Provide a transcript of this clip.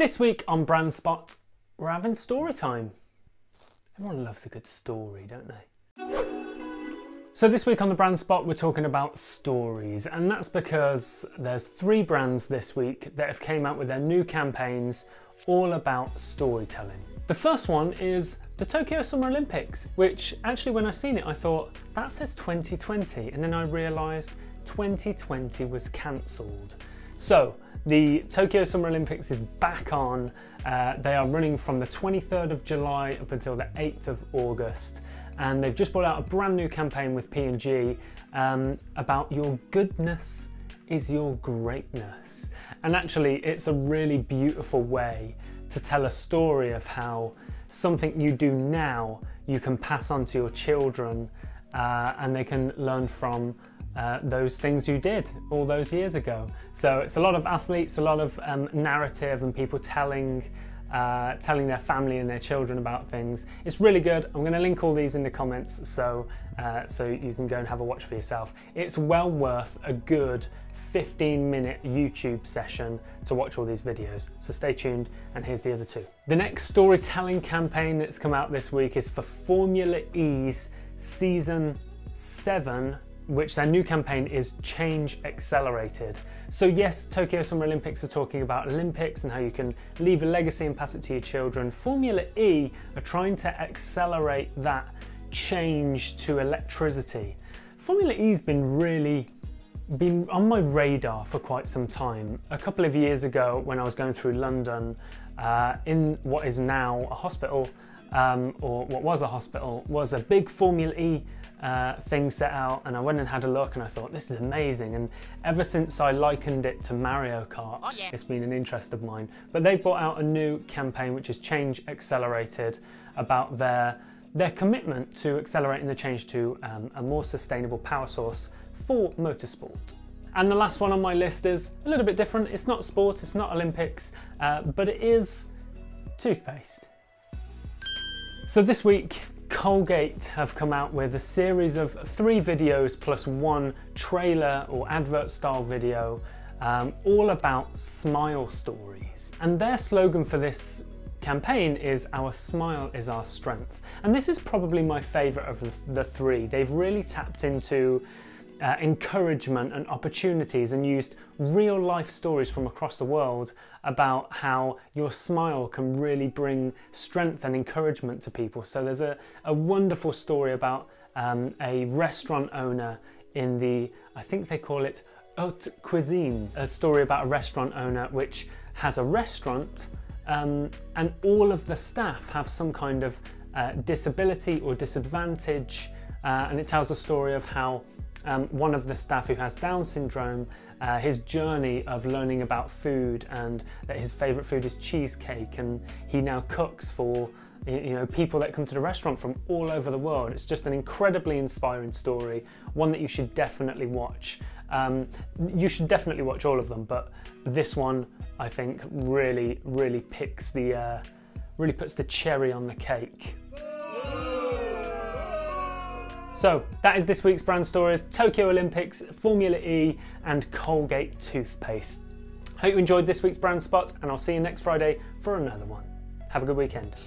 This week on Brand Spot, we're having story time. Everyone loves a good story, don't they? So this week on the Brand Spot, we're talking about stories, and that's because there's three brands this week that have came out with their new campaigns all about storytelling. The first one is the Tokyo Summer Olympics, which actually when I seen it, I thought, that says 2020, and then I realised 2020 was cancelled. So, the Tokyo Summer Olympics is back on. They are running from the 23rd of July up until the 8th of August. And they've just brought out a brand new campaign with P&G about your goodness is your greatness. And actually, it's a really beautiful way to tell a story of how something you do now, you can pass on to your children and they can learn from those things you did all those years ago. So it's a lot of athletes, a lot of narrative and people telling their family and their children about things. It's really good. I'm going to link all these in the comments so you can go and have a watch for yourself. It's well worth a good 15-minute YouTube session to watch all these videos. So stay tuned and here's the other two. The next storytelling campaign that's come out this week is for Formula E's Season 7, which their new campaign is Change Accelerated. So yes, Tokyo Summer Olympics are talking about Olympics and how you can leave a legacy and pass it to your children. Formula E are trying to accelerate that change to electricity. Formula E's been on my radar for quite some time. A couple of years ago when I was going through London, in what is now a hospital, or what was a hospital, was a big Formula E thing set out, and I went and had a look and I thought, this is amazing. And ever since I likened it to Mario Kart, oh, yeah, it's been an interest of mine. But they brought out a new campaign which is Change Accelerated, about their commitment to accelerating the change to a more sustainable power source for motorsport. And the last one on my list is a little bit different. It's not sport, it's not Olympics, but it is toothpaste. So this week, Colgate have come out with a series of 3 videos plus 1 trailer or advert style video all about smile stories. And their slogan for this campaign is our smile is our strength. And this is probably my favourite of the three. They've really tapped into encouragement and opportunities and used real life stories from across the world about how your smile can really bring strength and encouragement to people. So there's a wonderful story about a restaurant owner in the, I think they call it Haute Cuisine, a story about a restaurant owner which has a restaurant and all of the staff have some kind of disability or disadvantage, and it tells a story of how one of the staff who has Down syndrome, his journey of learning about food and that his favourite food is cheesecake, and he now cooks for, you know, people that come to the restaurant from all over the world. It's just an incredibly inspiring story, one that you should definitely watch. You should definitely watch all of them, but this one I think really picks the, really puts the cherry on the cake. So that is this week's brand stories: Tokyo Olympics, Formula E and Colgate toothpaste. Hope you enjoyed this week's Brand Spot and I'll see you next Friday for another one. Have a good weekend.